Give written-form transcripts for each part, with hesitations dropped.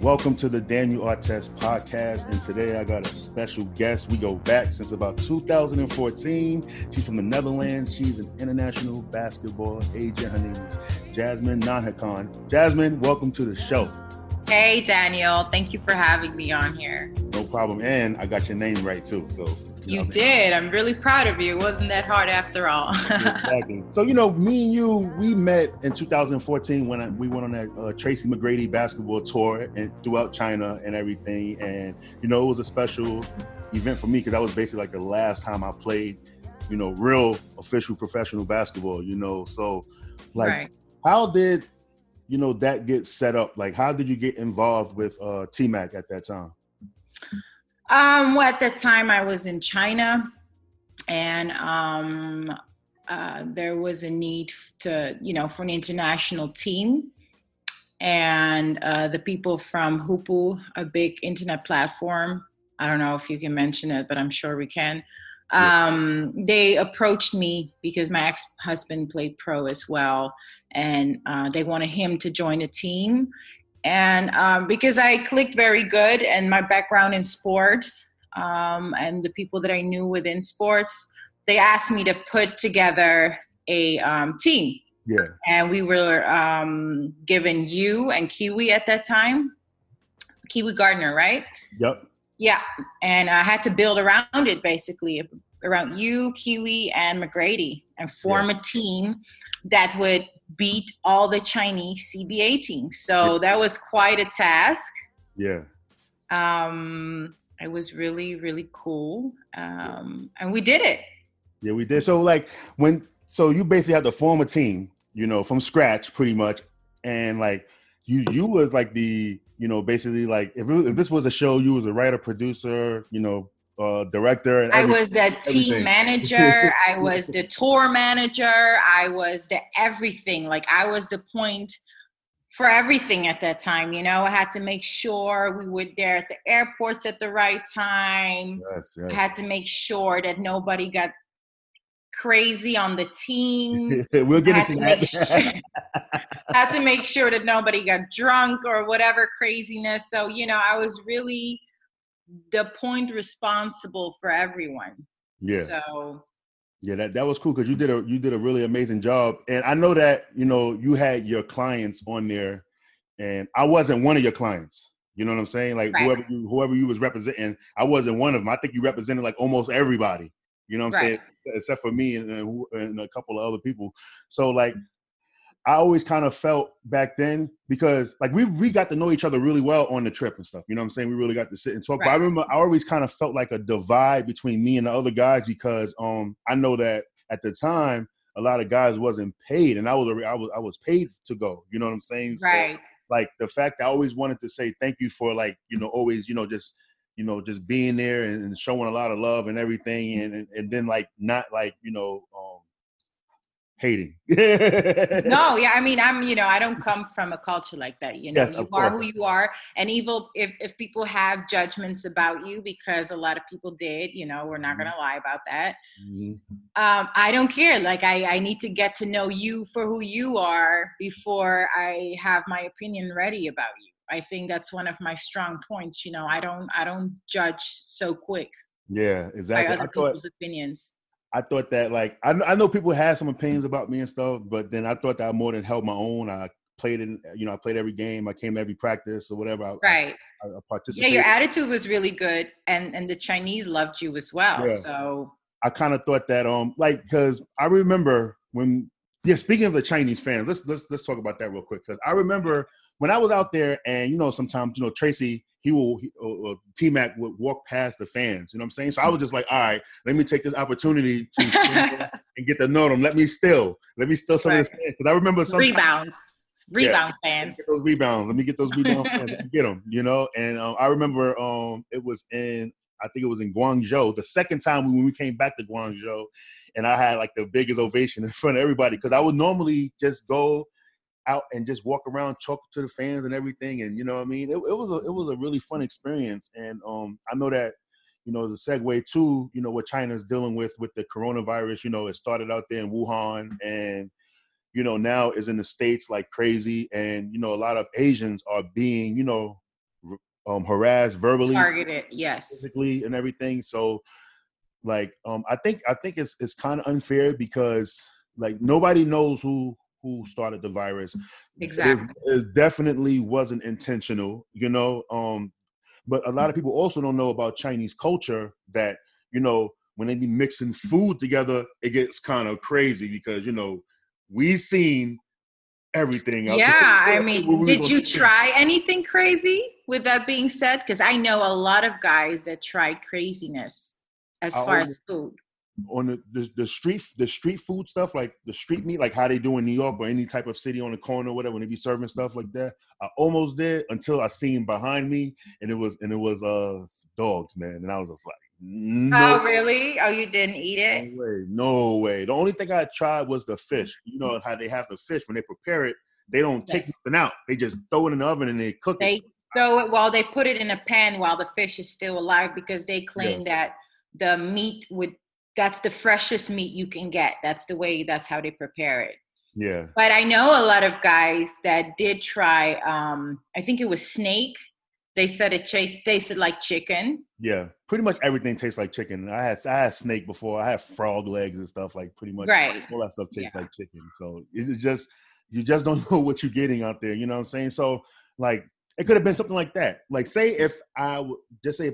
Welcome to the Daniel Artest podcast, and today I got a special guest. We go back since about 2014. She's from the Netherlands. She's an international basketball agent. Her name is Jasmein Nanhekhan. Jasmein, welcome to the show. Hey, Daniel. Thank you for having me on here. No problem. And I got your name right, too. So You did. I'm really proud of you. It wasn't that hard after all. Exactly. So, you know, me and you, we met in 2014 when we went on that Tracy McGrady basketball tour and throughout China and everything. And, you know, it was a special event for me because that was basically like the last time I played, you know, real official professional basketball, you know. So, like, How did, you know, that get set up? Like, how did you get involved with T-Mac at that time? Well, at that time I was in China, and there was a need to, you know, for an international team, and the people from Hupu, a big internet platform, I don't know if you can mention it, but I'm sure we can. They approached me because my ex-husband played pro as well, and they wanted him to join a team. And because I clicked very good and my background in sports and the people that I knew within sports, they asked me to put together a team. Yeah. And we were given you and Kiwi at that time. Kiwi Gardner, right? Yep. Yeah. And I had to build around it, basically, around you, Kiwi, and McGrady, and form a team that would beat all the Chinese CBA teams. So that was quite a task. Yeah. It was really, really cool. And we did it. Yeah, we did. So like so you basically had to form a team, you know, from scratch pretty much. And like you was like the, you know, basically like if this was a show, you was a writer, producer, you know, director. And I was the team manager. I was the tour manager. I was the everything. Like I was the point for everything at that time. You know, I had to make sure we were there at the airports at the right time. Yes. I had to make sure that nobody got crazy on the team. We'll get into that. I had to make sure that nobody got drunk or whatever craziness. So, you know, I was really the point responsible for everyone. Yeah. So yeah, that was cool because you did a really amazing job. And I know that, you know, you had your clients on there, and I wasn't one of your clients. You know what I'm saying? Like whoever you was representing, I wasn't one of them. I think you represented like almost everybody. You know what I'm saying? Except for me and a couple of other people. So like I always kind of felt back then, because like we got to know each other really well on the trip and stuff. You know what I'm saying? We really got to sit and talk. But I remember I always kind of felt like a divide between me and the other guys because I know that at the time a lot of guys wasn't paid, and I was paid to go. You know what I'm saying? Right. So, like the fact I always wanted to say thank you for, like, you know, always, you know, just being there and showing a lot of love and everything, and then like not like, you know, hating. No, yeah, I mean, I'm, you know, I don't come from a culture like that, you know. Yes, you are who you are, and even if people have judgments about you, because a lot of people did, you know, we're not gonna lie about that. Mm-hmm. I don't care. Like I need to get to know you for who you are before I have my opinion ready about you. I think that's one of my strong points, you know. I don't judge so quick. Yeah, exactly. By other people's opinions. I thought that, like, I know people had some opinions about me and stuff, but then I thought that I more than held my own. I played every game. I came to every practice or whatever. I participated. Yeah, your attitude was really good, and the Chinese loved you as well. Yeah. So I kind of thought that, like, because I remember when, speaking of the Chinese fans, let's talk about that real quick, because I remember when I was out there, and, you know, sometimes, you know, Tracy, T-Mac would walk past the fans, you know what I'm saying? So I was just like, all right, let me take this opportunity to and get to know them. Let me steal some of this fans. Because I remember some rebound fans. Let me get those rebound fans. Let me get them, you know? And I remember it was in Guangzhou, the second time when we came back to Guangzhou, and I had like the biggest ovation in front of everybody, because I would normally just go out and just walk around, talk to the fans and everything, and, you know what I mean, it was a really fun experience. And I know that, you know, the segue to, you know, what China's dealing with the coronavirus, you know, it started out there in Wuhan, and, you know, now is in the States like crazy, and, you know, a lot of Asians are being, you know, harassed verbally, targeted, yes, physically and everything. So like I think it's kind of unfair because like nobody knows who started the virus. Exactly. It definitely wasn't intentional, you know. But a lot of people also don't know about Chinese culture that, you know, when they be mixing food together, it gets kind of crazy because, you know, we seen everything. Yeah, I mean, did you try anything crazy with that being said? Because I know a lot of guys that tried craziness as far as food. On the street food stuff, like the street meat, like how they do in New York or any type of city on the corner or whatever, when they be serving stuff like that. I almost did until I seen behind me and it was dogs, man. And I was just like, no. Oh, really? Oh, you didn't eat it? No way. The only thing I tried was the fish. You know how they have the fish when they prepare it, they don't take nothing out. They just throw it in the oven and they cook it. They throw it while they put it in a pan while the fish is still alive because they claim that the meat would. That's the freshest meat you can get. That's how they prepare it. Yeah. But I know a lot of guys that did try, I think it was snake. They said it tasted like chicken. Yeah. Pretty much everything tastes like chicken. I had snake before. I had frog legs and stuff, like pretty much all that stuff tastes like chicken. So it's just, you just don't know what you're getting out there. You know what I'm saying? So like, it could have been something like that. Like say if I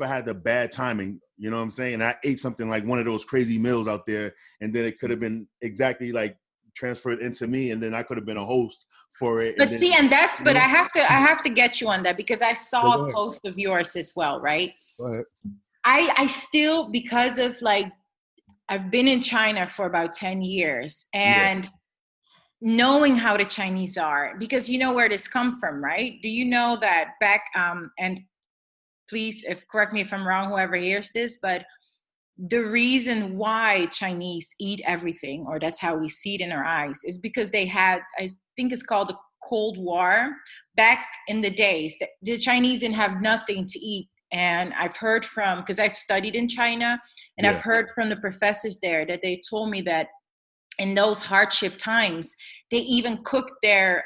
had the bad timing, you know what I'm saying? And I ate something like one of those crazy meals out there, and then it could have been exactly like transferred into me, and then I could have been a host for it. But I have to get you on that because I saw a post of yours as well, right? Go ahead. I still, because of like, I've been in China for about 10 years and knowing how the Chinese are, because you know where this come from, right? Do you know that back, and please correct me if I'm wrong, whoever hears this, but the reason why Chinese eat everything, or that's how we see it in our eyes, is because they had, I think it's called the Cold War. Back in the days, the Chinese didn't have nothing to eat. And I've heard from, because I've studied in China, and I've heard from the professors there that they told me that in those hardship times, they even cooked their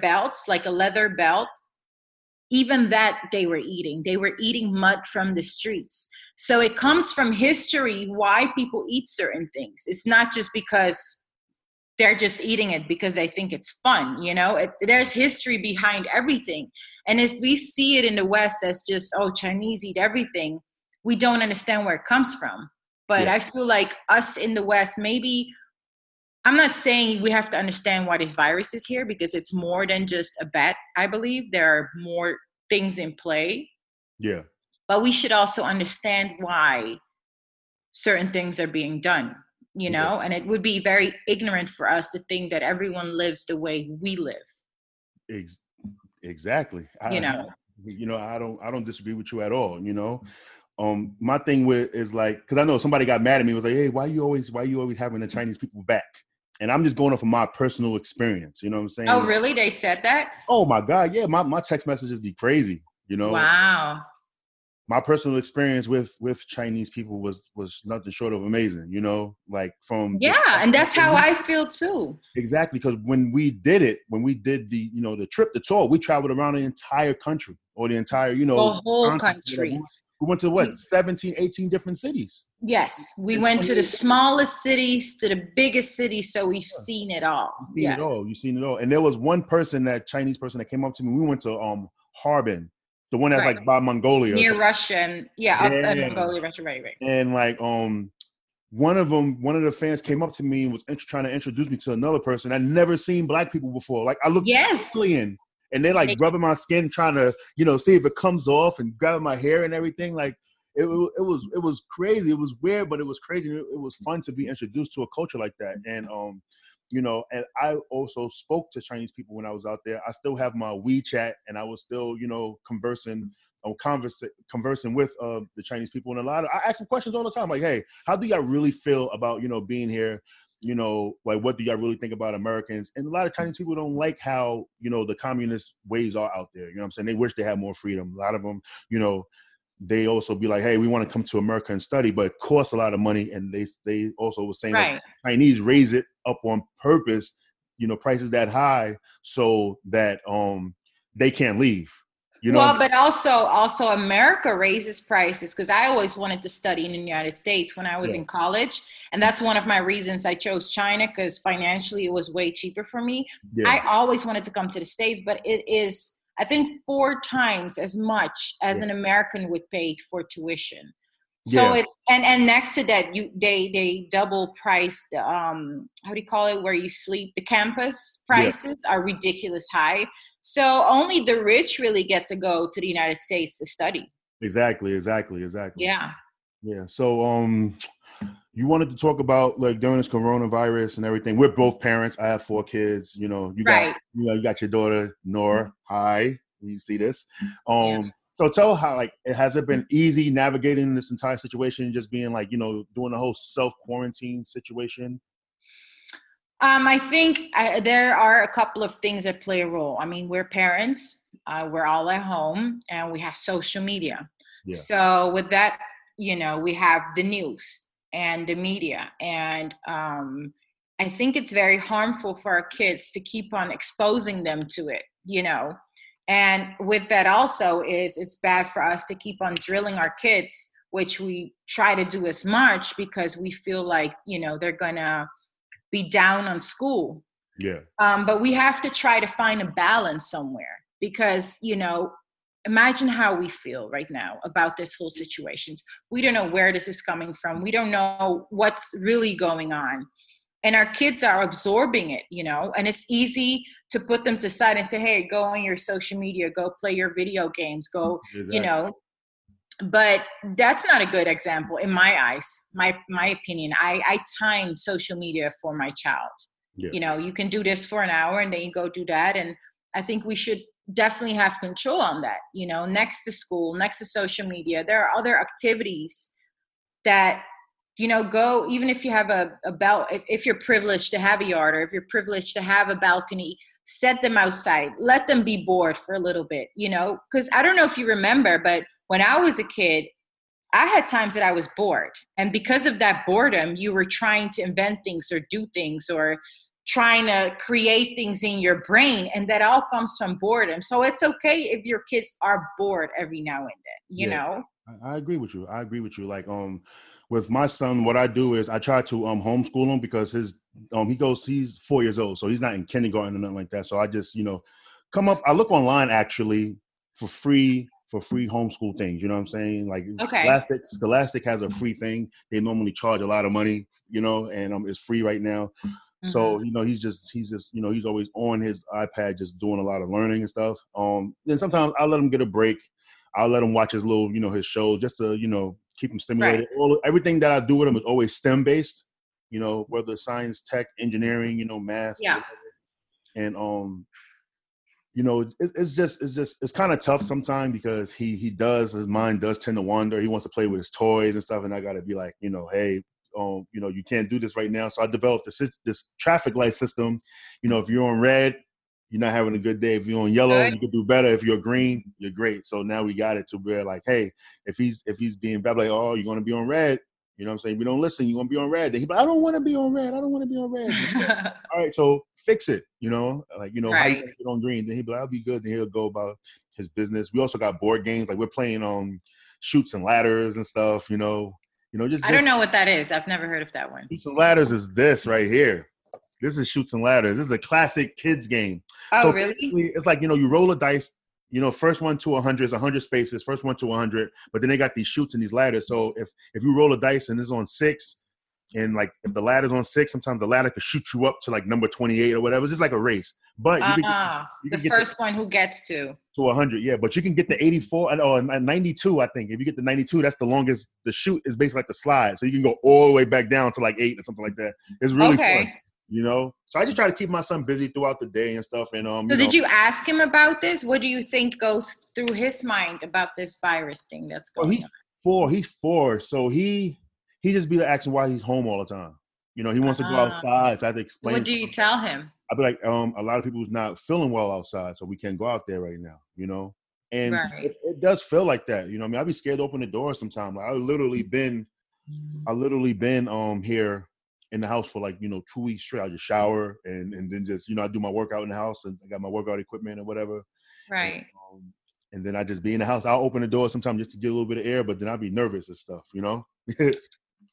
belts, like a leather belt. Even that they were eating mud from the streets. So it comes from history why people eat certain things. It's not just because they're just eating it because they think it's fun, you know. There's history behind everything. And if we see it in the West as just, oh, Chinese eat everything, we don't understand where it comes from. But I feel like us in the West, maybe, I'm not saying we have to understand why this virus is here because it's more than just a bat. I believe there are more things in play. Yeah. But we should also understand why certain things are being done, you know? Yeah. And it would be very ignorant for us to think that everyone lives the way we live. Exactly. I don't disagree with you at all, you know? My thing with is like, because I know somebody got mad at me, was like, hey, why you always having the Chinese people back? And I'm just going off of my personal experience. You know what I'm saying? Oh, really? They said that? Oh, my God. Yeah. My text messages be crazy, you know? Wow. My personal experience with Chinese people was nothing short of amazing, you know? Like from... Yeah, and that's how I feel too. Exactly. Because when we did the, you know, the trip, the tour, we traveled around the entire country or the entire, you know... The whole country. We went to 17, 18 different cities. Yes. We went to the smallest cities to the biggest cities. So we've seen it all. You've seen it all. And there was one person, that Chinese person that came up to me. We went to Harbin, the one that's like by Mongolia. Near Russia. Yeah. Up in Mongolia, Russia. Right. And like one of the fans came up to me and was trying to introduce me to another person. I'd never seen black people before. Like I looked alien. And they like rubbing my skin, trying to, you know, see if it comes off and grabbing my hair and everything. Like it was crazy. It was weird, but it was crazy. It was fun to be introduced to a culture like that. And, you know, and I also spoke to Chinese people when I was out there. I still have my WeChat and I was still, you know, conversing with the Chinese people. And I ask them questions all the time. Like, hey, how do y'all really feel about, you know, being here? You know, like, what do y'all really think about Americans? And a lot of Chinese people don't like how, you know, the communist ways are out there. You know what I'm saying? They wish they had more freedom. A lot of them, you know, they also be like, hey, we want to come to America and study, but it costs a lot of money. And they also were saying that Chinese raise it up on purpose, you know, prices that high so that they can't leave. Well, but also America raises prices, because I always wanted to study in the United States when I was in college. And that's one of my reasons I chose China, because financially it was way cheaper for me. Yeah. I always wanted to come to the States, but it is, I think, 4 times as much as an American would pay for tuition. So it and next to that, they double price the how do you call it, where you sleep, the campus prices are ridiculous high. So only the rich really get to go to the United States to study. Exactly. Yeah. So you wanted to talk about, like, during this coronavirus and everything. We're both parents. I have 4 kids. You know, you got your daughter Nora. Hi, when you see this. So tell how, like, has it been easy navigating this entire situation, just being like, you know, doing the whole self-quarantine situation? I think there are a couple of things that play a role. I mean, we're parents, we're all at home, and we have social media. Yeah. So with that, you know, we have the news and the media. And I think it's very harmful for our kids to keep on exposing them to it, you know. And with that also is, it's bad for us to keep on drilling our kids, which we try to do as much, because we feel like, you know, they're going to be down on school. Yeah. But we have to try to find a balance somewhere, because, you know, imagine how we feel right now about this whole situation. We don't know where this is coming from. We don't know what's really going on. And our kids are absorbing it, you know, and it's easy to put them to side and say, hey, go on your social media, go play your video games, go, you know, but that's not a good example in my eyes, my opinion. I timed social media for my child. Yeah. You know, you can do this for an hour and then you go do that. And I think we should definitely have control on that, you know, next to school, next to social media. There are other activities that, you know, go, even if you have if you're privileged to have a yard, or if you're privileged to have a balcony, set them outside, let them be bored for a little bit, you know, because I don't know if you remember, but when I was a kid, I had times that I was bored. And because of that boredom, you were trying to invent things or do things or trying to create things in your brain. And that all comes from boredom. So it's okay if your kids are bored every now and then, you know? I agree with you. Like, with my son, what I do is I try to homeschool him, because his he's 4 years old, so he's not in kindergarten or nothing like that. So I just, you know, I look online actually for free homeschool things. You know what I'm saying? Like, okay. Scholastic has a free thing. They normally charge a lot of money, you know, and it's free right now. Mm-hmm. So, you know, he's just, you know, he's always on his iPad, just doing a lot of learning and stuff. Then sometimes I let him get a break. I'll let him watch his little, you know, his show, just to, you know, keep him stimulated. Right. Everything that I do with him is always STEM based, you know, whether it's science, tech, engineering, you know, math. Yeah. And, you know, it's kind of tough sometimes, because his mind does tend to wander. He wants to play with his toys and stuff. And I got to be like, you know, hey, you know, you can't do this right now. So I developed this traffic light system. You know, if you're on red, you're not having a good day. If you're on yellow, you can do better. If you're green, you're great. So now we got it to where, like, hey, if he's being bad, like, oh, you're going to be on red. You know what I'm saying? We don't listen. You're going to be on red. Then he's like, I don't want to be on red. All right, so fix it, you know? Like, you know, right. How you get on green? Then he'll be like, I'll be good. Then he'll go about his business. We also got board games. Like, we're playing shoots and ladders and stuff, you know? You know, I don't know what that is. I've never heard of that one. Shoots and ladders is this right here. This is shoots and ladders. This is a classic kids game. Oh, so really? It's like, you know, you roll a dice, you know, first one to 100 is 100 spaces, first one to 100, but then they got these shoots and these ladders. So if you roll a dice and it's on 6, and like if the ladder's on 6, sometimes the ladder could shoot you up to like number 28 or whatever. It's just like a race. But you can get the first one who gets to 100, yeah. But you can get the 84 or 92, I think. If you get the 92, that's the longest. The shoot is basically like the slide, so you can go all the way back down to like 8 or something like that. It's really fun. You know, so I just try to keep my son busy throughout the day and stuff. And so did you ask him about this? What do you think goes through his mind about this virus thing that's going on? He's four, so he just be asking why he's home all the time. You know, he wants to go outside. So I have to explain. What do you tell him? I'd be like, a lot of people's not feeling well outside, so we can't go out there right now. You know, and it does feel like that. You know, I mean, I'd be scared to open the door sometimes. Like, I literally been here in the house for like, you know, 2 weeks straight. I just shower and then just, you know, I do my workout in the house, and I got my workout equipment or whatever. Right. And, And then I just be in the house. I'll open the door sometimes just to get a little bit of air, but then I'll be nervous and stuff, you know?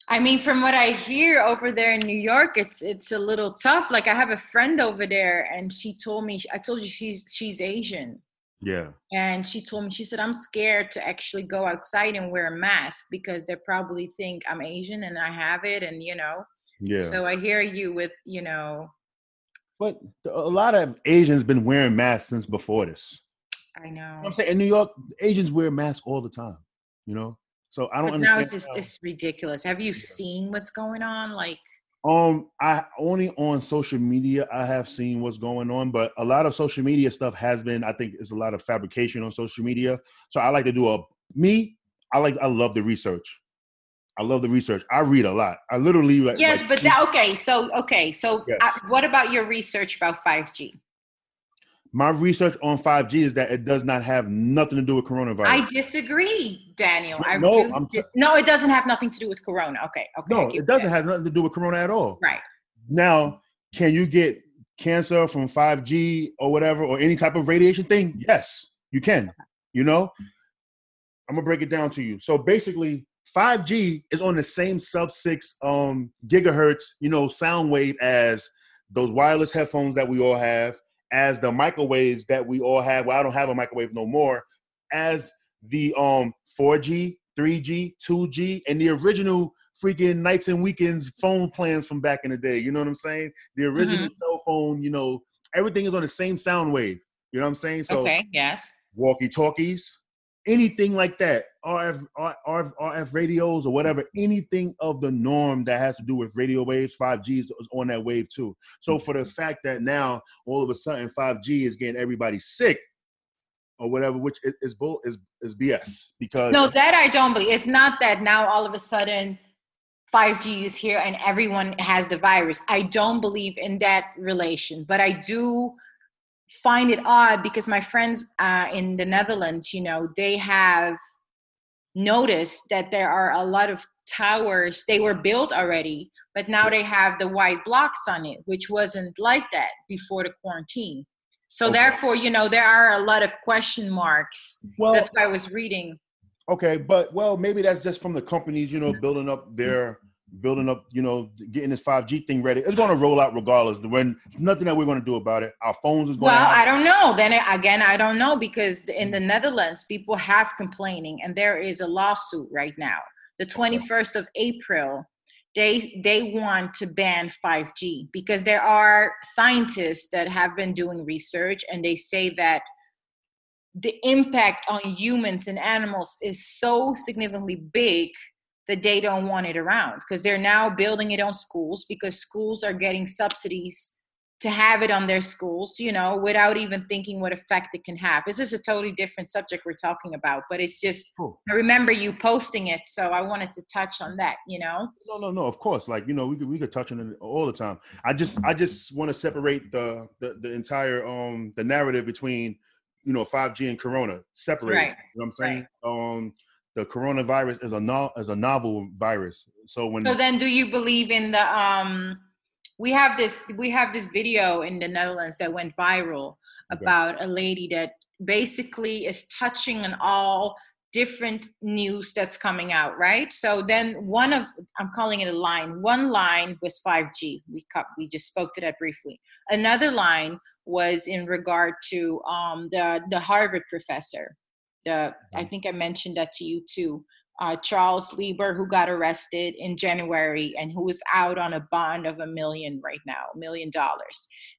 I mean, from what I hear over there in New York, it's a little tough. Like, I have a friend over there, and she told me, I told you she's Asian. Yeah. And she told me, she said, I'm scared to actually go outside and wear a mask because they probably think I'm Asian and I have it. And, you know, yeah. So I hear you with, you know. But a lot of Asians been wearing masks since before this. I know. I'm saying in New York, Asians wear masks all the time, you know? So I don't understand. Now it's ridiculous. Have you seen what's going on? Like, I only on social media I have seen what's going on, but a lot of social media stuff has been. I think it's a lot of fabrication on social media. So I like to do I love the research. I love the research. I read a lot. I literally. Yes, like, but okay. So yes. What about your research about 5G? My research on 5G is that it does not have nothing to do with coronavirus. I disagree, Daniel. No, it doesn't have nothing to do with corona. Okay. No, it doesn't have nothing to do with corona at all. Right. Now, can you get cancer from 5G or whatever, or any type of radiation thing? Yes, you can. You know? I'm going to break it down to you. So basically, 5G is on the same sub-6 gigahertz, you know, sound wave as those wireless headphones that we all have, as the microwaves that we all have. Well, I don't have a microwave no more, as the 4G, 3G, 2G, and the original freaking nights and weekends phone plans from back in the day. You know what I'm saying? The original cell phone, you know, everything is on the same sound wave. You know what I'm saying? So okay, yes. Walkie-talkies, anything like that, RF radios or whatever, anything of the norm that has to do with radio waves, 5G is on that wave too. So for the fact that now all of a sudden 5G is getting everybody sick or whatever, which is BS. Because no, that I don't believe. It's not that now all of a sudden 5G is here and everyone has the virus. I don't believe in that relation, but I do find it odd because my friends in the Netherlands, you know, they have noticed that there are a lot of towers. They were built already, but now they have the white blocks on it, which wasn't like that before the quarantine. So Therefore, you know, there are a lot of question marks. Well, that's what I was reading. Okay, but well, maybe that's just from the companies, you know, building up, you know, getting this 5G thing ready. It's going to roll out regardless. When nothing that we're going to do about it. Our phones is going to happen. I don't know. Then again, I don't know, because in the Netherlands, people have complaining, and there is a lawsuit right now. The 21st of April, they want to ban 5G because there are scientists that have been doing research, and they say that the impact on humans and animals is so significantly big that they don't want it around, because they're now building it on schools, because schools are getting subsidies to have it on their schools, you know, without even thinking what effect it can have. This is a totally different subject we're talking about, but it's just, I remember you posting it, so I wanted to touch on that, you know? No, of course. Like, you know, we could touch on it all the time. I just want to separate the entire, the narrative between, you know, 5G and corona, separate. Right. You know what I'm saying? Right. The coronavirus is a novel virus. So then, do you believe in the we have this video in the Netherlands that went viral about a lady that basically is touching on all different news that's coming out, right? So then I'm calling it a line. One line was 5G. We just spoke to that briefly. Another line was in regard to the Harvard professor. I think I mentioned that to you too, Charles Lieber, who got arrested in January and who is out on a bond of $1 million.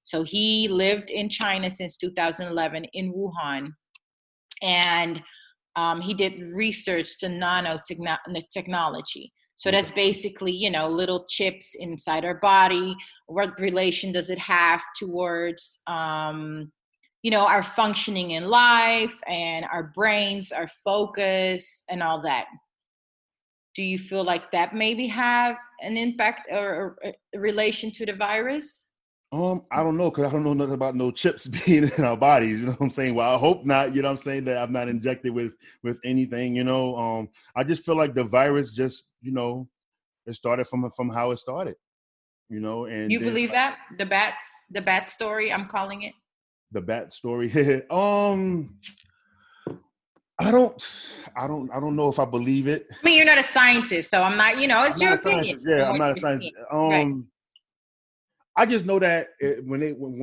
So he lived in China since 2011 in Wuhan, and he did research to nanotechnology. So that's basically, you know, little chips inside our body. What relation does it have towards you know, our functioning in life and our brains, our focus and all that? Do you feel like that maybe have an impact or a relation to the virus? I don't know, because I don't know nothing about no chips being in our bodies, you know what I'm saying? Well, I hope not, you know what I'm saying, that I'm not injected with anything, you know. I just feel like the virus just, you know, it started from how it started, you know. And you believe that? The bat story, I'm calling it? The bat story. I don't know if I believe it. I mean, you're not a scientist, so I'm not, you know, it's I'm your opinion. Yeah, I'm not a scientist. Right. I just know that when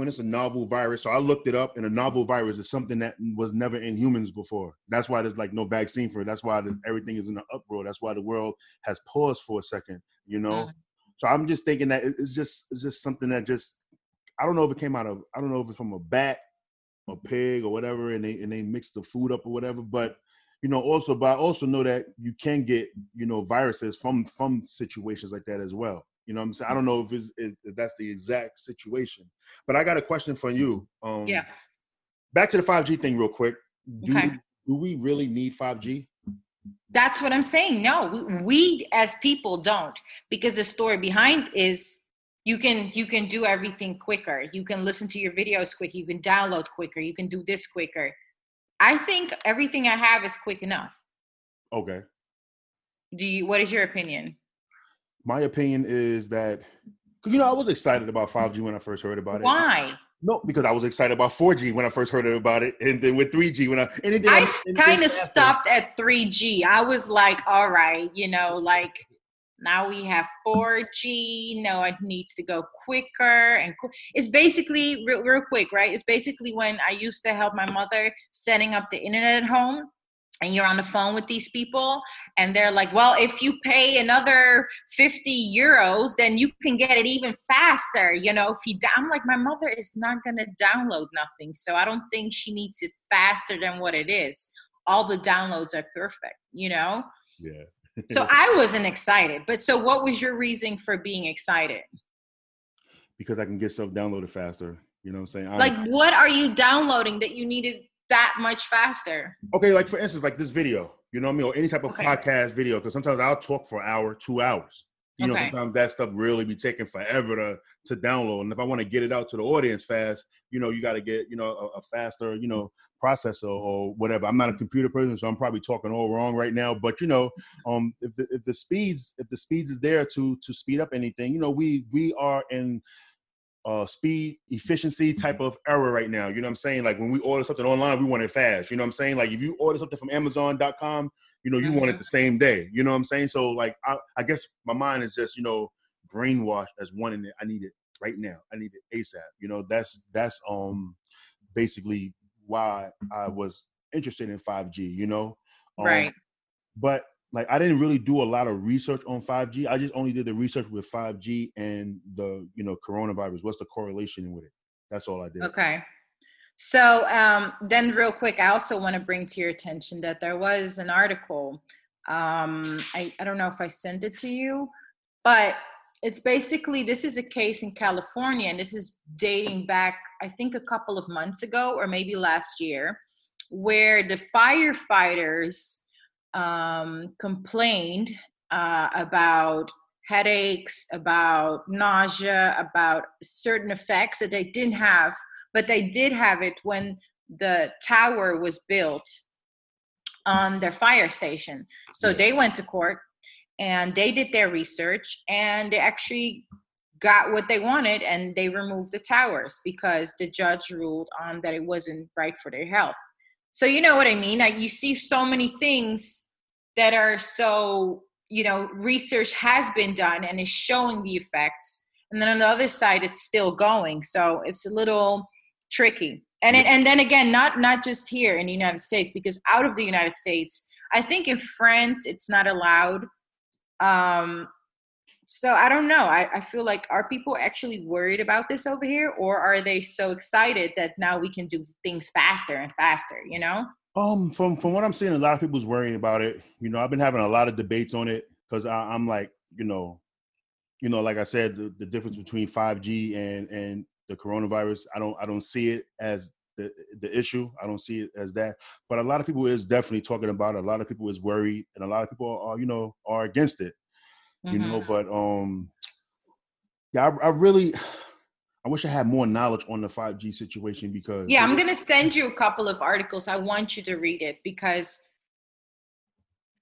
it's a novel virus, so I looked it up, and a novel virus is something that was never in humans before. That's why there's like no vaccine for it. That's why everything is in an uproar. That's why the world has paused for a second, you know? Mm-hmm. So I'm just thinking that it's just something that just, I don't know if it came out of, I don't know if it's from a bat, a pig or whatever, and they mix the food up or whatever. But, you know, also, but I also know that you can get, you know, viruses from situations like that as well. You know what I'm saying? I don't know if that's the exact situation, but I got a question for you. Yeah. Back to the 5G thing real quick. Do we really need 5G? That's what I'm saying. No, we as people don't, because the story behind is you can do everything quicker. You can listen to your videos quicker. You can download quicker. You can do this quicker. I think everything I have is quick enough. Okay. What is your opinion? My opinion is that, you know, I was excited about 5G when I first heard about it. Why? No, because I was excited about 4G when I first heard about it, and then with 3G I kind of stopped at 3G. I was like, all right, you know, like now we have 4G. No, it needs to go quicker, and it's basically real quick, right? It's basically when I used to help my mother setting up the internet at home. And you're on the phone with these people and they're like, well, if you pay another 50 euros, then you can get it even faster. You know, I'm like, my mother is not going to download nothing. So I don't think she needs it faster than what it is. All the downloads are perfect, you know? Yeah. So I wasn't excited. But so what was your reason for being excited? Because I can get stuff downloaded faster. You know what I'm saying? Honestly. Like, what are you downloading that you needed that much faster? Okay, like for instance, like this video, you know what I mean? Or any type of podcast video, because sometimes I'll talk for an hour, 2 hours. You know, sometimes that stuff really be taking forever to download. And if I want to get it out to the audience fast, you know, you got to get, you know, a faster, you know, processor or whatever. I'm not a computer person, so I'm probably talking all wrong right now. But, you know, if the speeds is there to speed up anything, you know, we are in speed, efficiency type of era right now. You know what I'm saying? Like when we order something online, we want it fast. You know what I'm saying? Like if you order something from Amazon.com, you know, you want it the same day. You know what I'm saying? So like, I guess my mind is just, you know, brainwashed as wanting it. I need it right now. I need it ASAP. You know, that's basically why I was interested in 5G, you know? Right. But like, I didn't really do a lot of research on 5G. I just only did the research with 5G and the, you know, coronavirus. What's the correlation with it? That's all I did. Okay. So then real quick, I also want to bring to your attention that there was an article. I don't know if I sent it to you, but it's basically, this is a case in California, and this is dating back, I think, a couple of months ago or maybe last year, where the firefighters complained about headaches, about nausea, about certain effects that they didn't have, but they did have it when the tower was built on their fire station. So they went to court and they did their research, and they actually got what they wanted, and they removed the towers because the judge ruled on that it wasn't right for their health. So you know what I mean? Like, you see so many things that are so, you know, research has been done and is showing the effects. And then on the other side, it's still going. So it's a little tricky. And then again, not just here in the United States, because out of the United States, I think in France, it's not allowed. So I don't know. I feel like, are people actually worried about this over here, or are they so excited that now we can do things faster and faster, you know? From what I'm seeing, a lot of people's worrying about it. You know, I've been having a lot of debates on it because I'm like, you know, like I said, the difference between 5G and the coronavirus, I don't see it as the issue. I don't see it as that. But a lot of people is definitely talking about it. A lot of people is worried, and a lot of people are, you know, are against it. You know, but yeah, I wish I had more knowledge on the 5G situation, because yeah, I'm gonna send you a couple of articles. I want you to read it because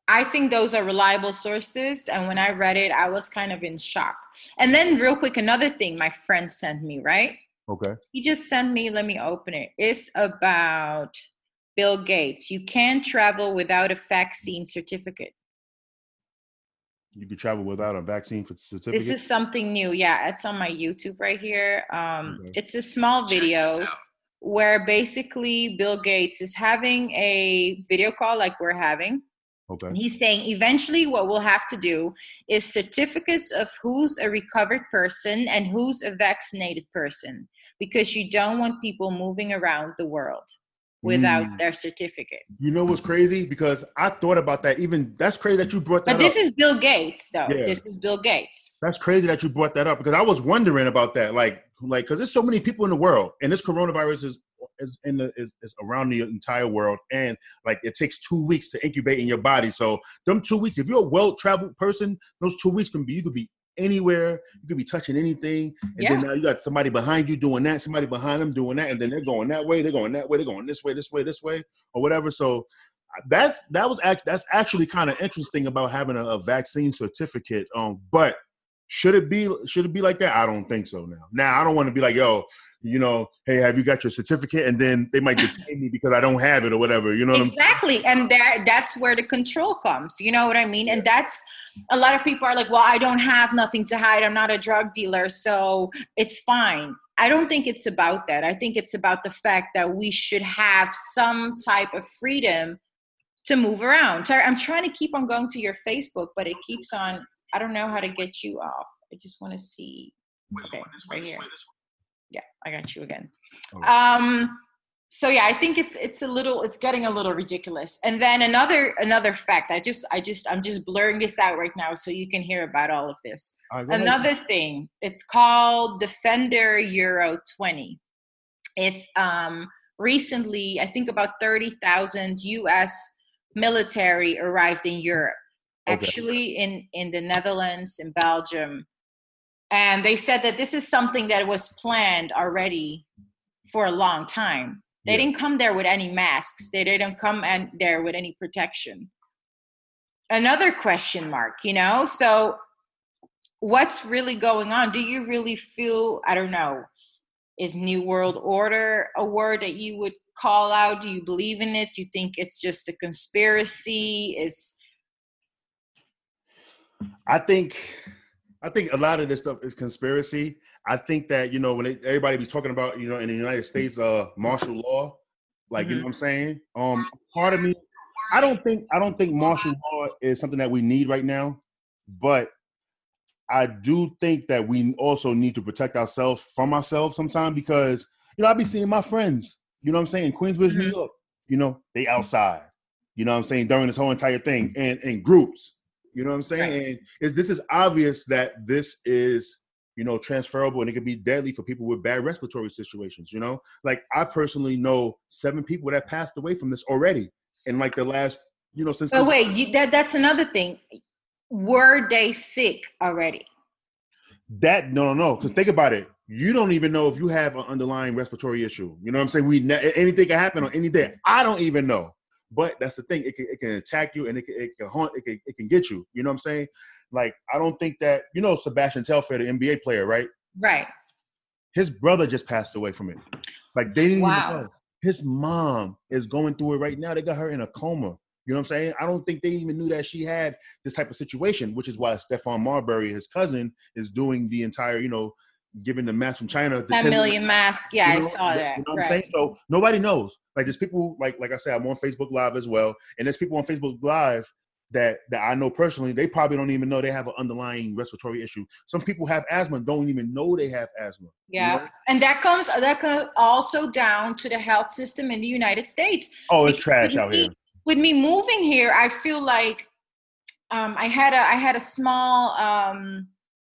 I think those are reliable sources. And when I read it, I was kind of in shock. And then real quick, another thing my friend sent me, right? Okay. He just sent me, let me open it. It's about Bill Gates, you can't travel without a vaccine certificate. You could travel without a vaccine certificate? This is something new. Yeah, it's on my YouTube right here. Okay. It's a small video where basically Bill Gates is having a video call like we're having. Okay. He's saying eventually what we'll have to do is certificates of who's a recovered person and who's a vaccinated person, because you don't want people moving around the world without their certificate. You know what's crazy? Because I thought about that. Even that's crazy that you brought that up. But this is Bill Gates, though. Yeah. This is Bill Gates. That's crazy that you brought that up, because I was wondering about that. Like, because there's so many people in the world, and this coronavirus is around the entire world, and like it takes 2 weeks to incubate in your body. So them 2 weeks, if you're a well-traveled person, those 2 weeks can be you could be anywhere, you could be touching anything, and then now you got somebody behind you doing that, somebody behind them doing that, and then they're going that way, they're going that way, they're going this way, or whatever. So that's actually kind of interesting about having a vaccine certificate. But should it be like that? I don't think so. Now I don't want to be like, yo, you know, hey, have you got your certificate? And then they might detain me because I don't have it or whatever. You know what I'm saying? Exactly. And that's where the control comes. You know what I mean? Yeah. And that's, a lot of people are like, well, I don't have nothing to hide. I'm not a drug dealer, so it's fine. I don't think it's about that. I think it's about the fact that we should have some type of freedom to move around. Sorry, I'm trying to keep on going to your Facebook, but it keeps on, I don't know how to get you off. I just want to see. Okay, right here. Yeah, I got you again. So yeah, I think it's getting a little ridiculous. And then another fact, I'm just blurring this out right now so you can hear about all of this. Another thing, it's called Defender Euro 20. It's recently, I think about 30,000 US military arrived in Europe. Okay. Actually in the Netherlands, in Belgium. And they said that this is something that was planned already for a long time. They didn't come there with any masks. They didn't come there with any protection. Another question mark, you know? So what's really going on? Do you really feel, I don't know, is New World Order a word that you would call out? Do you believe in it? Do you think it's just a conspiracy? I think a lot of this stuff is conspiracy. I think that, you know, when everybody be talking about, you know, in the United States, martial law, like, you know what I'm saying? Part of me, I don't think martial law is something that we need right now, but I do think that we also need to protect ourselves from ourselves sometimes, because, you know, I be seeing my friends, you know what I'm saying, in Queensbridge, New York, you know, they outside, you know what I'm saying, during this whole entire thing, and in groups. You know what I'm saying? Right. And this is obvious that this is, you know, transferable, and it could be deadly for people with bad respiratory situations, you know? Like, I personally know 7 people that passed away from this already in, like, the last, you know, since... But wait, that's another thing. Were they sick already? No. Because think about it. You don't even know if you have an underlying respiratory issue. You know what I'm saying? Anything can happen on any day. I don't even know. But that's the thing. It can attack you, and it can haunt. It can get you. You know what I'm saying? Like, I don't think that, you know, Sebastian Telfair, the NBA player, right? Right. His brother just passed away from it. Like, they didn't even know. His mom is going through it right now. They got her in a coma. You know what I'm saying? I don't think they even knew that she had this type of situation, which is why Stephon Marbury, his cousin, is doing the entire, you know, giving the mask from China. 10 million masks. Yeah, you know, I saw that. You know what I'm saying? So nobody knows. Like, there's people, like I said, I'm on Facebook Live as well. And there's people on Facebook Live that I know personally, they probably don't even know they have an underlying respiratory issue. Some people have asthma and don't even know they have asthma. Yeah. You know? And that comes also down to the health system in the United States. Oh, it's trash out here. With me moving here, I feel like I had a small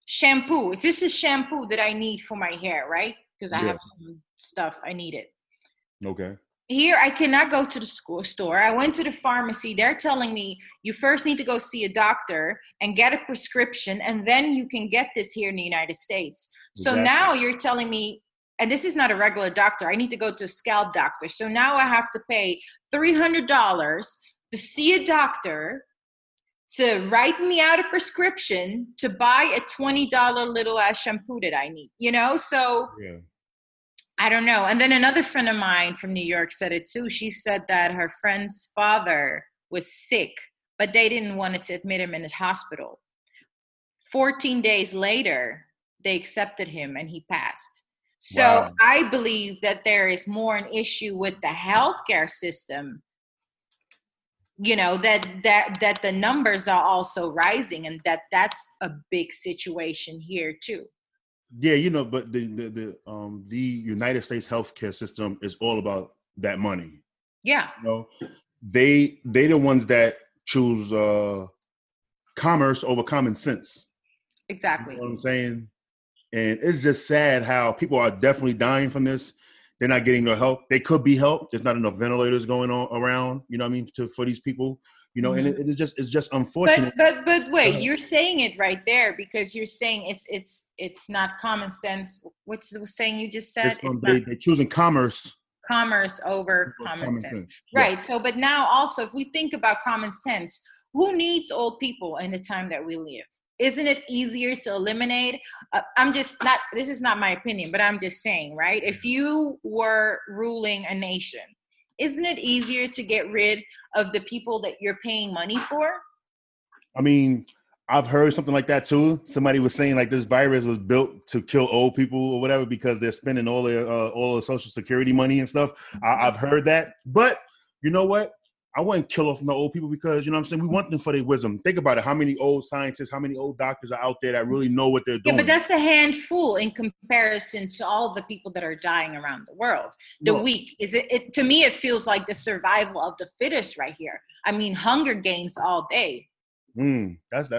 shampoo. This is shampoo that I need for my hair, right? Because I have some stuff I need it. Okay. Here, I cannot go to the school store. I went to the pharmacy. They're telling me you first need to go see a doctor and get a prescription, and then you can get this here in the United States. Exactly. So now you're telling me, and this is not a regular doctor. I need to go to a scalp doctor. So now I have to pay $300 to see a doctor to write me out a prescription to buy a $20 little ass shampoo that I need, you know? So I don't know. And then another friend of mine from New York said it too. She said that her friend's father was sick, but they didn't want to admit him in his hospital. 14 days later, they accepted him and he passed. So wow. I believe that there is more an issue with the healthcare system, you know, that the numbers are also rising, and that's a big situation here too. Yeah, you know, but the United States healthcare system is all about that money. Yeah. You know, they the ones that choose commerce over common sense. Exactly. You know what I'm saying? And it's just sad how people are definitely dying from this. They're not getting no help. They could be helped. There's not enough ventilators going on around, you know what I mean, for these people. You know, mm-hmm. and it's just unfortunate. But wait, you're saying it right there, because you're saying it's not common sense. What's the saying you just said? They're choosing commerce over common sense. Right. Yeah. So, but now also, if we think about common sense, who needs old people in the time that we live? Isn't it easier to eliminate? This is not my opinion, but I'm just saying, right? If you were ruling a nation, isn't it easier to get rid of the people that you're paying money for? I mean, I've heard something like that too. Somebody was saying like this virus was built to kill old people or whatever, because they're spending all their social security money and stuff. I've heard that, but you know what? I wouldn't kill off no old people, because, you know what I'm saying, we want them for their wisdom. Think about it. How many old scientists, how many old doctors are out there that really know what they're doing? Yeah, but that's a handful in comparison to all the people that are dying around the world. The weak. To me, it feels like the survival of the fittest right here. I mean, Hunger Games all day. That's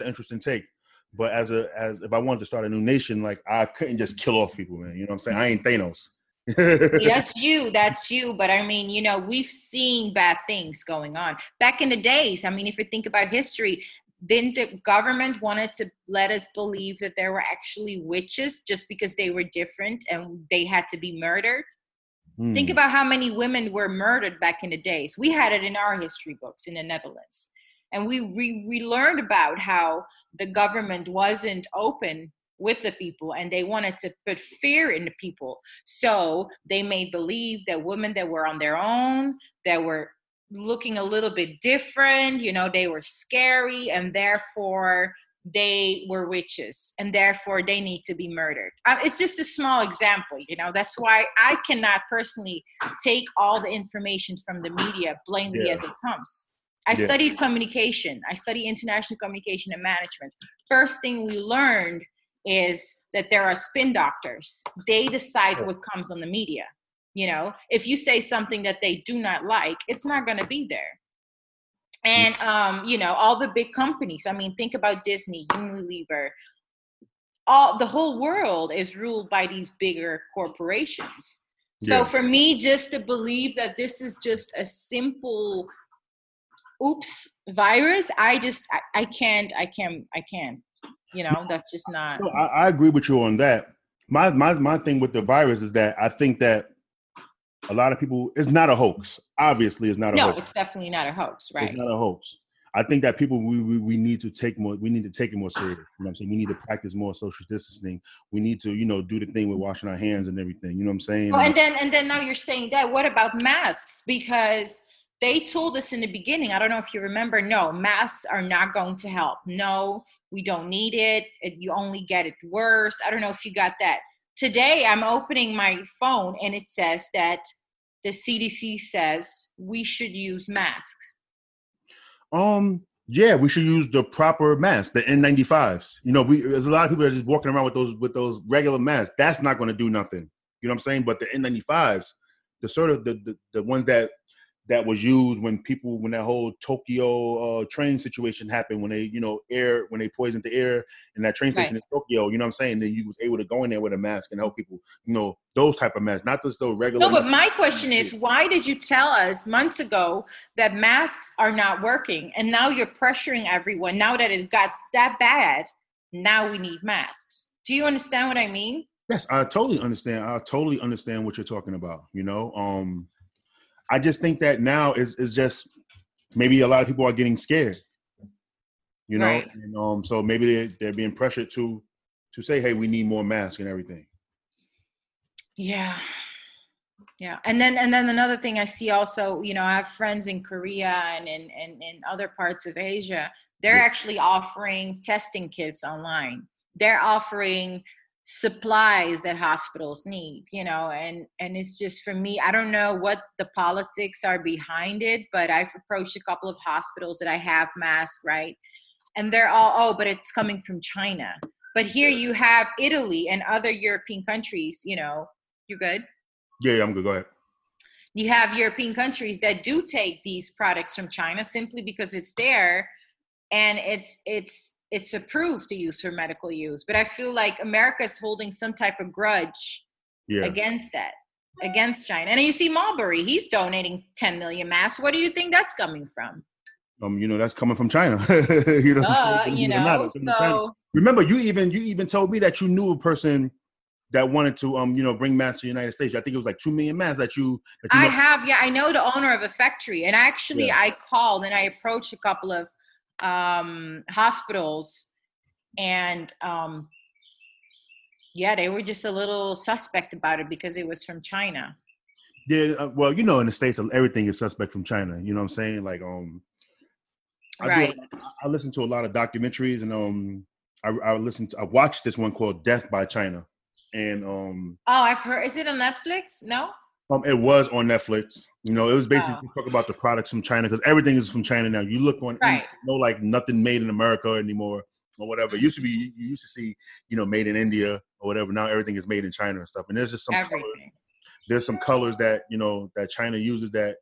an interesting take. But as if I wanted to start a new nation, like, I couldn't just kill off people, man. You know what I'm saying? I ain't Thanos. That's you. But I mean, you know, we've seen bad things going on back in the days. I mean, if you think about history, didn't the government wanted to let us believe that there were actually witches just because they were different and they had to be murdered? Think about how many women were murdered back in the days. We had it in our history books in the Netherlands, and we learned about how the government wasn't open with the people, and they wanted to put fear in the people. So they made believe that women that were on their own, that were looking a little bit different, you know, they were scary, and therefore they were witches, and therefore they need to be murdered. It's just a small example, you know. That's why I cannot personally take all the information from the media blindly as it comes. I studied communication. I studied international communication and management. First thing we learned is that there are spin doctors. They decide what comes on the media. You know, if you say something that they do not like, it's not going to be there. And, you know, all the big companies, I mean, think about Disney, Unilever, the whole world is ruled by these bigger corporations. So for me, just to believe that this is just a simple, virus, I can't. You know, that's just not. No, I agree with you on that. My thing with the virus is that I think that a lot of people, it's not a hoax. Obviously, it's not a hoax. No, it's definitely not a hoax, right? It's not a hoax. I think that people, we need to take more. We need to take it more seriously. You know what I'm saying? We need to practice more social distancing. We need to, you know, do the thing with washing our hands and everything. You know what I'm saying? Oh, and then now you're saying that. What about masks? Because they told us in the beginning, I don't know if you remember, no, masks are not going to help. No, we don't need it. You only get it worse. I don't know if you got that. Today, I'm opening my phone and it says that the CDC says we should use masks. Yeah, we should use the proper masks, the N95s. You know, there's a lot of people that are just walking around with those regular masks. That's not going to do nothing. You know what I'm saying? But the N95s, the sort of the ones that was used when that whole Tokyo train situation happened, when they, you know, when they poisoned the air in that train station in Tokyo, you know what I'm saying? Then you was able to go in there with a mask and help people, you know, those type of masks, not just those regular. No, but my question is, why did you tell us months ago that masks are not working? And now you're pressuring everyone. Now that it got that bad, now we need masks. Do you understand what I mean? Yes, I totally understand. I totally understand what you're talking about, you know? I just think that now is just maybe a lot of people are getting scared, you know? Right. And, so maybe they're being pressured to say, hey, we need more masks and everything. Yeah. Yeah. And then another thing I see also, you know, I have friends in Korea and in other parts of Asia, they're actually offering testing kits online. They're offering supplies that hospitals need, you know, and it's just, for me, I don't know what the politics are behind it, but I've approached a couple of hospitals that I have masks, right? And they're all, oh, but it's coming from China. But here you have Italy and other European countries, you know, you good? Yeah, I'm good. Go ahead. You have European countries that do take these products from China simply because it's there and it's approved to use for medical use. But I feel like America is holding some type of grudge against that, against China. And then you see Mulberry, he's donating 10 million masks. Where do you think that's coming from? You know, that's coming from China. You know, you know, so remember, you even told me that you knew a person that wanted to, you know, bring masks to the United States. I think it was like 2 million masks that you I know. Have. Yeah, I know the owner of a factory, and actually, I called and I approached a couple of hospitals, and they were just a little suspect about it because it was from China. Yeah, well, you know, in the States, everything is suspect from China. You know what I'm saying? Like, I listen to a lot of documentaries, and I watched this one called Death by China. And I've heard. Is it on Netflix? No. It was on Netflix. You know, it was basically talk about the products from China, because everything is from China now. You look on, like nothing made in America anymore or whatever. It used to be you used to see, you know, made in India or whatever. Now everything is made in China and stuff. And there's just some colors. There's some colors that, you know, that China uses that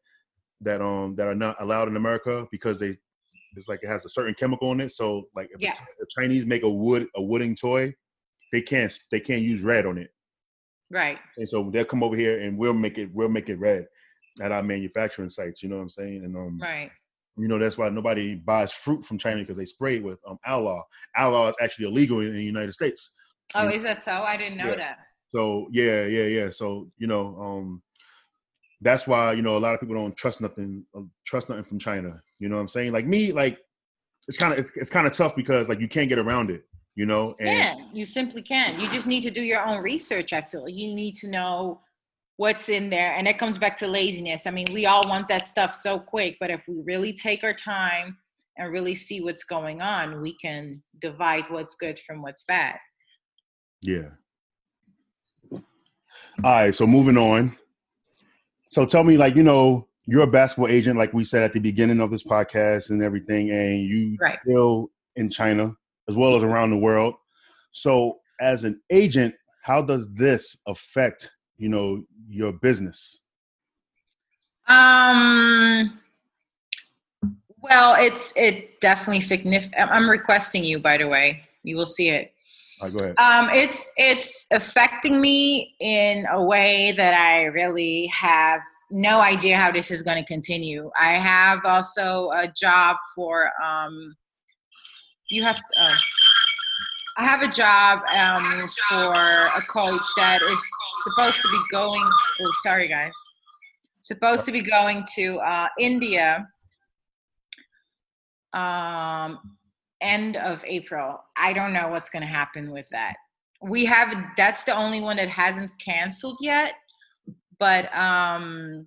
are not allowed in America because it's like it has a certain chemical in it. So like if Chinese make a wooden toy, they can't use red on it. Right. And so they'll come over here and we'll make it red at our manufacturing sites. You know what I'm saying? And, you know, that's why nobody buys fruit from China, because they spray it with aloe. Aloe is actually illegal in the United States. Oh, is that so? I didn't know that. So yeah. So, you know, that's why, you know, a lot of people don't trust nothing from China. You know what I'm saying? Like me, like it's kind of tough because like you can't get around it. You know, you simply can. You just need to do your own research, I feel. You need to know what's in there. And that comes back to laziness. I mean, we all want that stuff so quick, but if we really take our time and really see what's going on, we can divide what's good from what's bad. Yeah. All right, so moving on. So tell me, like, you know, you're a basketball agent, like we said at the beginning of this podcast and everything, and you still in China, as well as around the world. So as an agent, how does this affect, you know, your business? Well, it definitely significant. I'm requesting you, by the way, you will see it. All right, go ahead. It's affecting me in a way that I really have no idea how this is going to continue. I have also a job for, I have a job for a coach that is supposed to be going to India end of April. I don't know what's going to happen with that. That's the only one that hasn't canceled yet, but I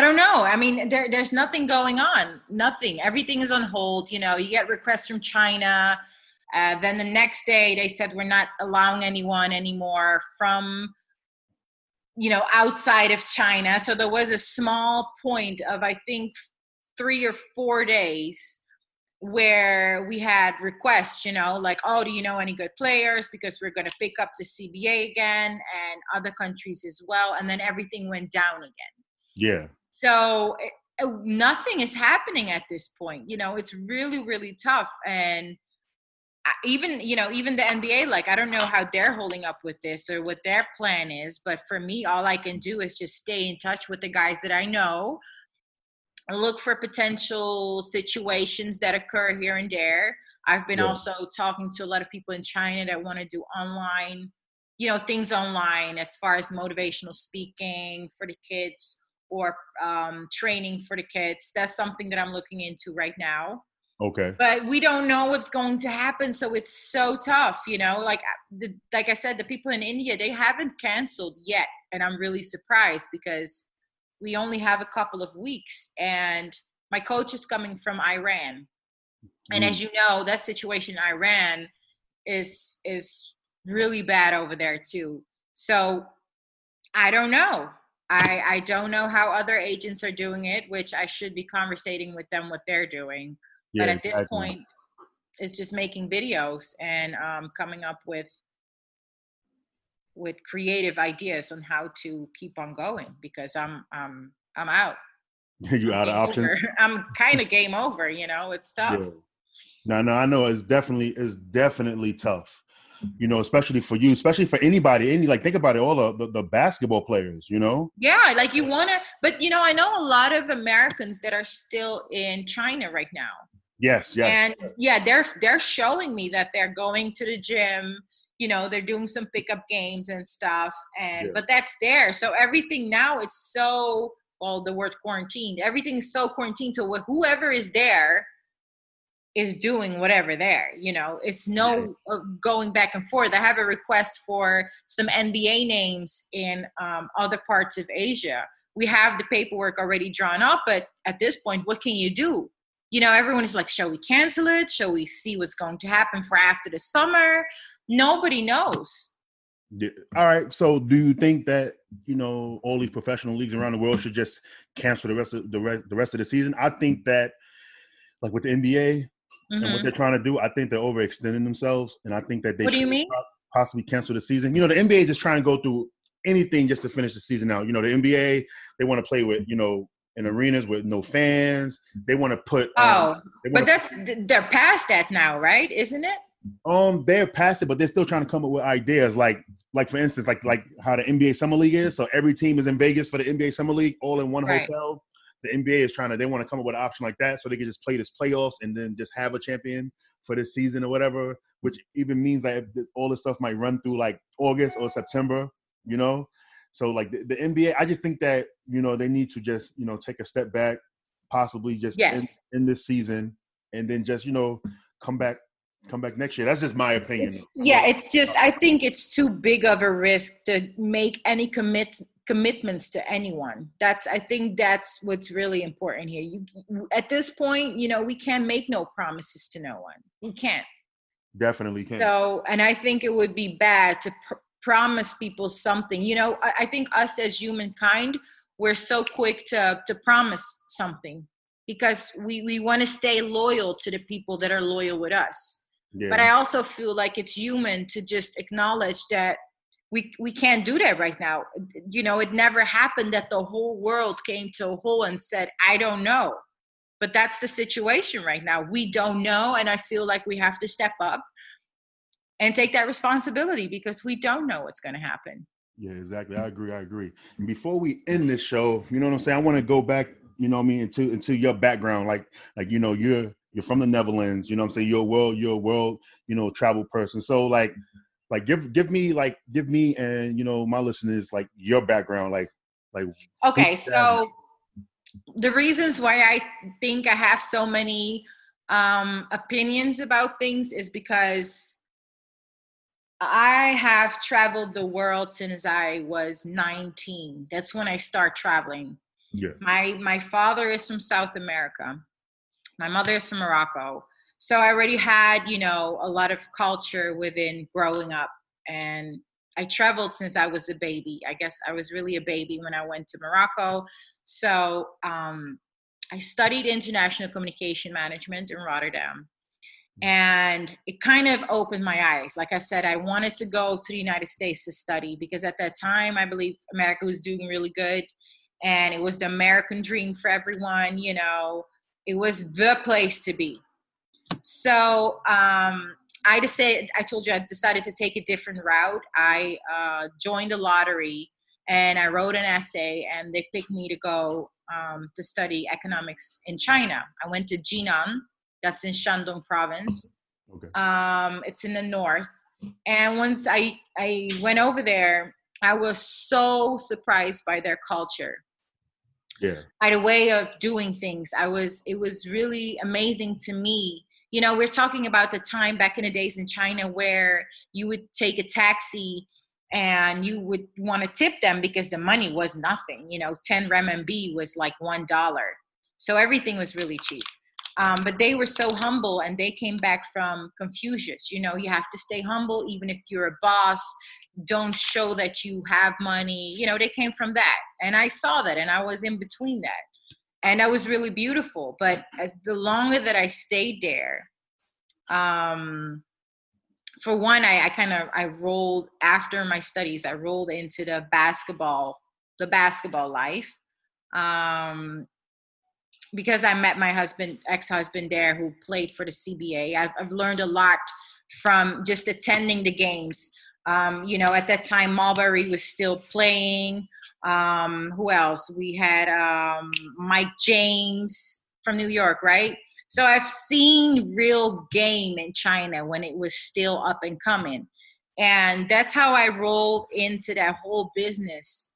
don't know. I mean, there's nothing going on. Nothing. Everything is on hold. You know, you get requests from China. Then the next day they said, we're not allowing anyone anymore from, you know, outside of China. So there was a small point of, I think, 3 or 4 days where we had requests, you know, like, oh, do you know any good players? Because we're going to pick up the CBA again and other countries as well. And then everything went down again. Yeah. So nothing is happening at this point. You know, it's really, really tough. And even the NBA, like, I don't know how they're holding up with this or what their plan is. But for me, all I can do is just stay in touch with the guys that I know, look for potential situations that occur here and there. I've been also talking to a lot of people in China that want to do online, you know, things online as far as motivational speaking for the kids or training for the kids. That's something that I'm looking into right now. Okay. But we don't know what's going to happen. So it's so tough, you know, like I said, the people in India, they haven't canceled yet. And I'm really surprised because we only have a couple of weeks and my coach is coming from Iran. And as you know, that situation in Iran is really bad over there too. So I don't know. I don't know how other agents are doing it, which I should be conversating with them what they're doing. Yeah, but at this point, it's just making videos and coming up with creative ideas on how to keep on going because I'm out. You out of options? Over. I'm kind of game over, you know, it's tough. Yeah. No, I know it's definitely tough. You know, especially for you, especially for anybody. Think about it, all the basketball players, you know? Yeah, you want to, but, you know, I know a lot of Americans that are still in China right now. Yes. And, yeah, they're showing me that they're going to the gym, you know, they're doing some pickup games and stuff, but that's there. So everything now, it's so, the word quarantined. Everything's so quarantined. So whoever is there is doing whatever there, you know, it's no going back and forth. I have a request for some NBA names in other parts of Asia. We have the paperwork already drawn up, but at this point, what can you do? You know, everyone is like, shall we cancel it? Shall we see what's going to happen for after the summer? Nobody knows. Yeah. All right. So do you think that, you know, all these professional leagues around the world should just cancel the rest of the season? I think that like with the NBA, and what they're trying to do, I think they're overextending themselves, and I think that they should possibly cancel the season. You know, the NBA just trying to go through anything just to finish the season out. You know, the NBA, they want to play with, you know, in arenas with no fans. They want to put they're past that now, right? Isn't it? They're past it, but they're still trying to come up with ideas. Like for instance, like how the NBA Summer League is. So every team is in Vegas for the NBA Summer League, all in one hotel. The NBA is they want to come up with an option like that so they can just play this playoffs and then just have a champion for this season or whatever, which even means that all this stuff might run through August or September, you know? So the NBA, I just think that, you know, they need to just, you know, take a step back, possibly just end this season and then just, you know, come back next year. That's just my opinion. I think it's too big of a risk to make any commitments to anyone. I think that's what's really important here. You at this point, you know, we can't make no promises to no one. We can't. Definitely can't. So, and I think it would be bad to promise people something. You know, I think us as humankind, we're so quick to promise something because we want to stay loyal to the people that are loyal with us. Yeah. But I also feel like it's human to just acknowledge that we can't do that right now. You know, it never happened that the whole world came to a hole and said, I don't know. But that's the situation right now. We don't know. And I feel like we have to step up and take that responsibility because we don't know what's going to happen. Yeah, exactly. I agree. And before we end this show, you know what I'm saying? I want to go back, you know what I mean, into your background. Like, you know, you're from the Netherlands, you know what I'm saying? You're a world, you know, travel person. So give me and, you know, my listeners, your background, Okay. So the reasons why I think I have so many opinions about things is because I have traveled the world since I was 19. That's when I start traveling. Yeah. My father is from South America. My mother is from Morocco. So I already had, you know, a lot of culture within growing up, and I traveled since I was a baby. I guess I was really a baby when I went to Morocco. So I studied international communication management in Rotterdam, and it kind of opened my eyes. Like I said, I wanted to go to the United States to study because at that time, I believe America was doing really good, and it was the American dream for everyone, you know, it was the place to be. So I decided to take a different route. I joined the lottery and I wrote an essay, and they picked me to go to study economics in China. I went to Jinan, that's in Shandong province. Okay. It's in the north. And once I went over there, I was so surprised by their culture. Yeah. I had a way of doing things. It was really amazing to me. You know, we're talking about the time back in the days in China where you would take a taxi and you would want to tip them because the money was nothing. You know, 10 RMB was like $1. So everything was really cheap. But they were so humble, and they came back from Confucius. You know, you have to stay humble, even if you're a boss, don't show that you have money. You know, they came from that. And I saw that, and I was in between that. And that was really beautiful. But as the longer that I stayed there, for one, I rolled after my studies, I rolled into the basketball life. Because I met my ex-husband there, who played for the CBA. I've learned a lot from just attending the games. You know, at that time, Mulberry was still playing. Who else? We had Mike James from New York, right? So I've seen real game in China when it was still up and coming. And that's how I rolled into that whole business.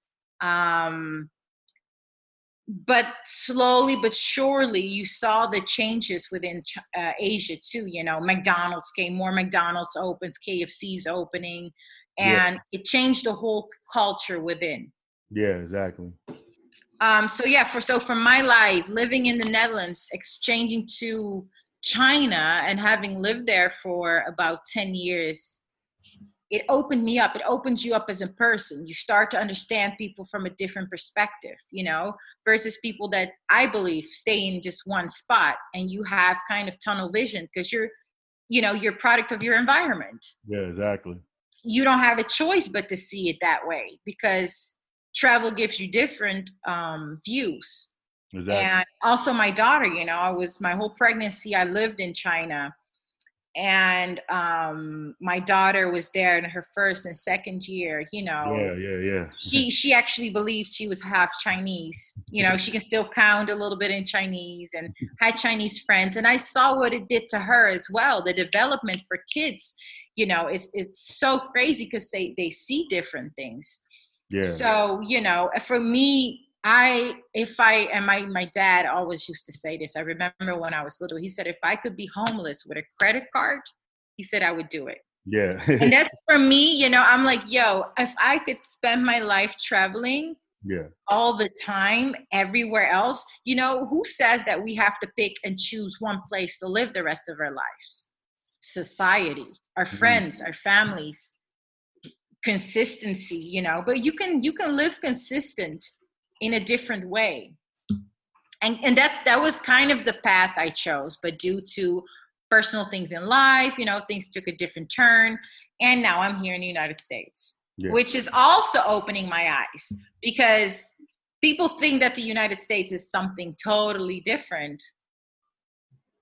But slowly but surely, you saw the changes within Asia too. You know, McDonald's came, more McDonald's opens, KFC's opening, and it changed the whole culture within. Yeah, exactly. So for my life, living in the Netherlands, exchanging to China, and having lived there for about 10 years, it opened me up. It opens you up as a person. You start to understand people from a different perspective, you know, versus people that I believe stay in just one spot, and you have kind of tunnel vision because you're a product of your environment. Yeah, exactly. You don't have a choice but to see it that way because travel gives you different views. Exactly. And also my daughter, you know, my whole pregnancy, I lived in China. And my daughter was there in her first and second year, you know. Yeah. She actually believed she was half Chinese. You know, she can still count a little bit in Chinese and had Chinese friends. And I saw what it did to her as well. The development for kids, you know, it's so crazy because they see different things. Yeah. So, you know, for me, my dad always used to say this. I remember when I was little, he said, if I could be homeless with a credit card, he said, I would do it. Yeah. And that's for me, you know, I'm like, yo, if I could spend my life traveling all the time, everywhere else, you know, who says that we have to pick and choose one place to live the rest of our lives? Society, our friends, our families, consistency, you know, but you can live consistent in a different way. And that was kind of the path I chose, but due to personal things in life, you know, things took a different turn. And now I'm here in the United States, which is also opening my eyes because people think that the United States is something totally different,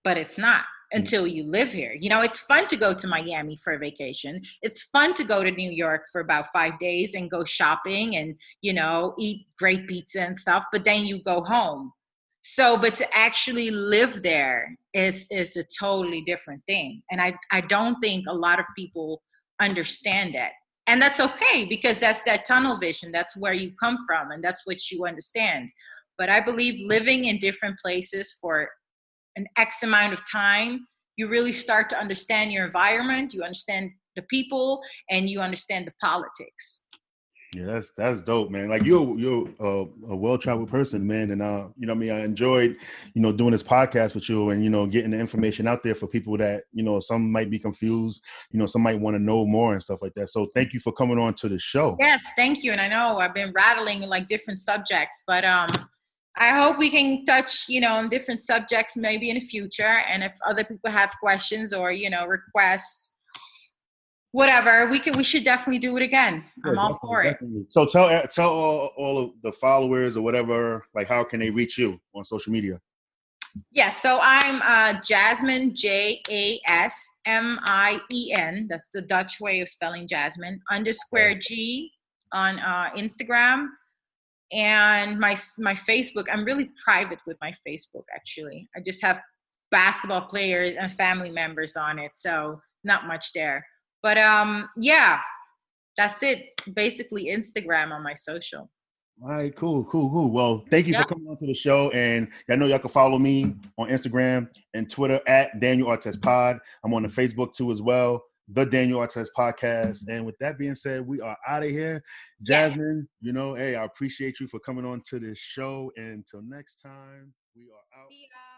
but it's not until you live here. You know, it's fun to go to Miami for a vacation. It's fun to go to New York for about 5 days and go shopping and, you know, eat great pizza and stuff, but then you go home. So, but to actually live there is a totally different thing. And I don't think a lot of people understand that. And that's okay because that's that tunnel vision. That's where you come from and that's what you understand. But I believe living in different places for an X amount of time, you really start to understand your environment, you understand the people, and you understand the politics. Yeah, that's dope, man. Like you're a well-traveled person, man. And, you know what I mean? I enjoyed, you know, doing this podcast with you and, you know, getting the information out there for people that, you know, some might be confused, you know, some might want to know more and stuff like that. So thank you for coming on to the show. Yes, thank you. And I know I've been rattling like different subjects, but, I hope we can touch, you know, on different subjects maybe in the future. And if other people have questions or, you know, requests, whatever, we should definitely do it again. I'm all for it. So tell all of the followers or whatever, like how can they reach you on social media? Yeah, so I'm Jasmein, Jasmien. That's the Dutch way of spelling Jasmein. _G on Instagram. And my Facebook, I'm really private with my Facebook, actually. I just have basketball players and family members on it. So not much there. But yeah, that's it. Basically Instagram on my social. All right, cool. Well, thank you for coming on to the show. And I know y'all can follow me on Instagram and Twitter at Daniel Artest Pod. I'm on the Facebook too as well, The Daniel Artest Podcast. And with that being said, we are out of here. Jasmein, you know, hey, I appreciate you for coming on to this show. And until next time, we are out. Yeah.